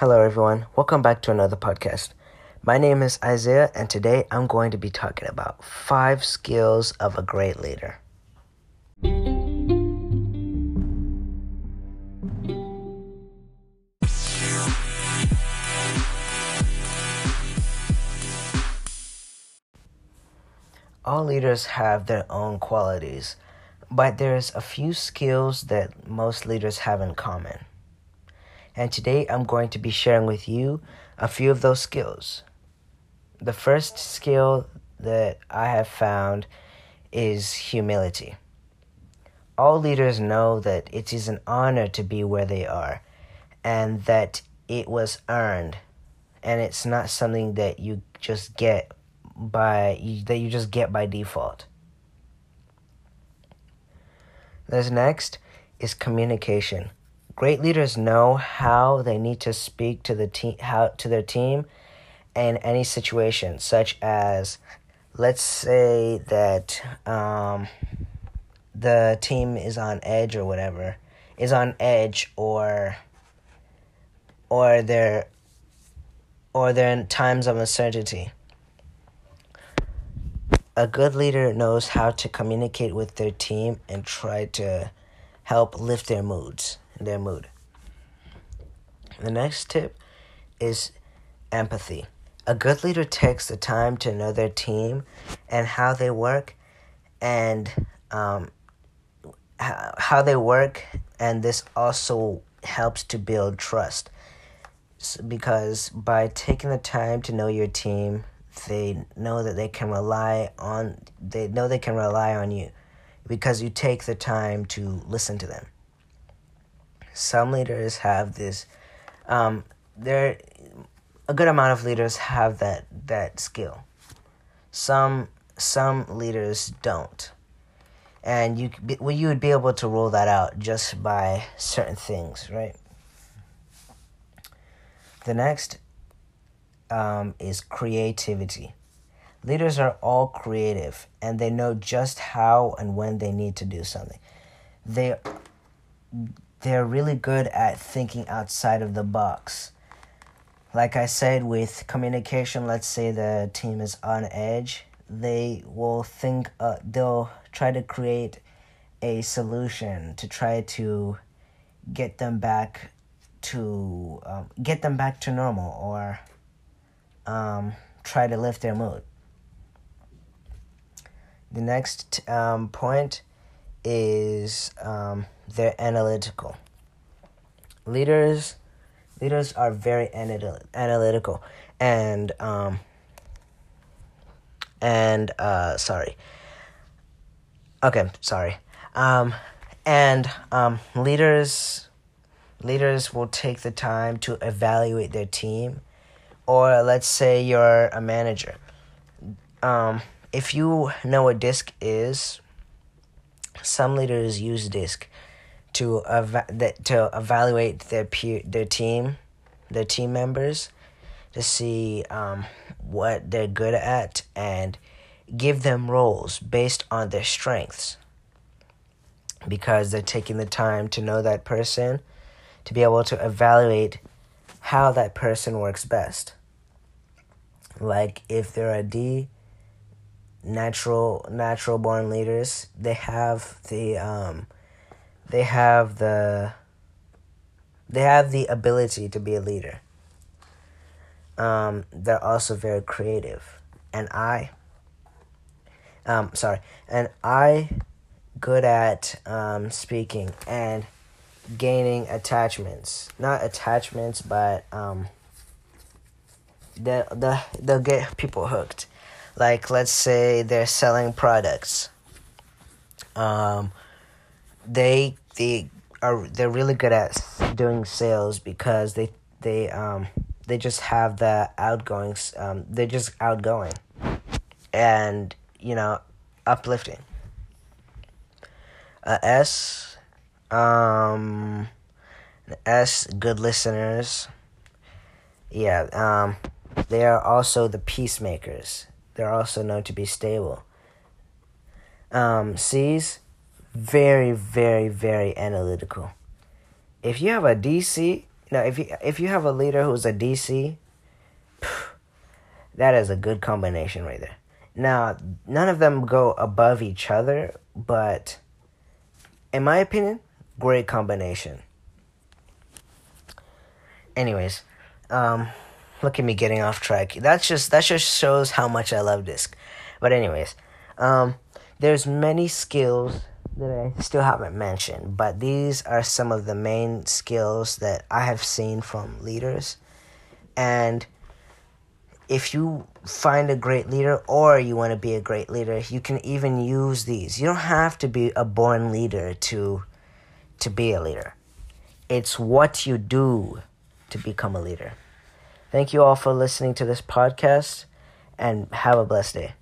Hello everyone, welcome back to another podcast. My name is Isaiah, and today I'm going to be talking about 5 skills of a great leader. All leaders have their own qualities, but there's a few skills that most leaders have in common. And today I'm going to be sharing with you a few of those skills. The first skill that I have found is humility. All leaders know that it is an honor to be where they are and that it was earned. And it's not something that you just get by default. This next is communication. Great leaders know how they need to speak to their team in any situation, such as, let's say that the team is on edge or whatever, or they're in times of uncertainty. A good leader knows how to communicate with their team and try to help lift their moods. The next tip is empathy. A good leader takes the time to know their team and how they work, and this also helps to build trust, because by taking the time to know your team, they know they can rely on you because you take the time to listen to them. Some leaders have this, a good amount of leaders have that skill. Some leaders don't. And you would be able to rule that out just by certain things, right? The next is creativity. Leaders are all creative, and they know just how and when they need to do something. They're really good at thinking outside of the box. Like I said, with communication, let's say the team is on edge, they'll try to create a solution to try to get them back to normal, or try to lift their mood. The next point is they're analytical. Leaders are very analytical, and leaders will take the time to evaluate their team, or let's say you're a manager. If you know what DISC is, some leaders use DISC to evaluate their team members, to see what they're good at and give them roles based on their strengths, because they're taking the time to know that person, to be able to evaluate how that person works best. Like if they're a D, natural born leaders, they have the ability to be a leader. They're also very creative, and I good at speaking and gaining attachments, not attachments, but they'll get people hooked. Like, let's say they're selling products. They're really good at doing sales because they just have the outgoing. They're just outgoing, and uplifting. S, good listeners. Yeah. They are also the peacemakers. They're also known to be stable. C's, very, very, very analytical. If you have a DC, You know, if you have a leader who's a DC, that is a good combination right there. Now, none of them go above each other, but in my opinion, great combination. Anyways, look at me getting off track. That just shows how much I love DISC. But anyways, there's many skills that I still haven't mentioned, but these are some of the main skills that I have seen from leaders. And if you find a great leader or you want to be a great leader, you can even use these. You don't have to be a born leader to be a leader. It's what you do to become a leader. Thank you all for listening to this podcast, and have a blessed day.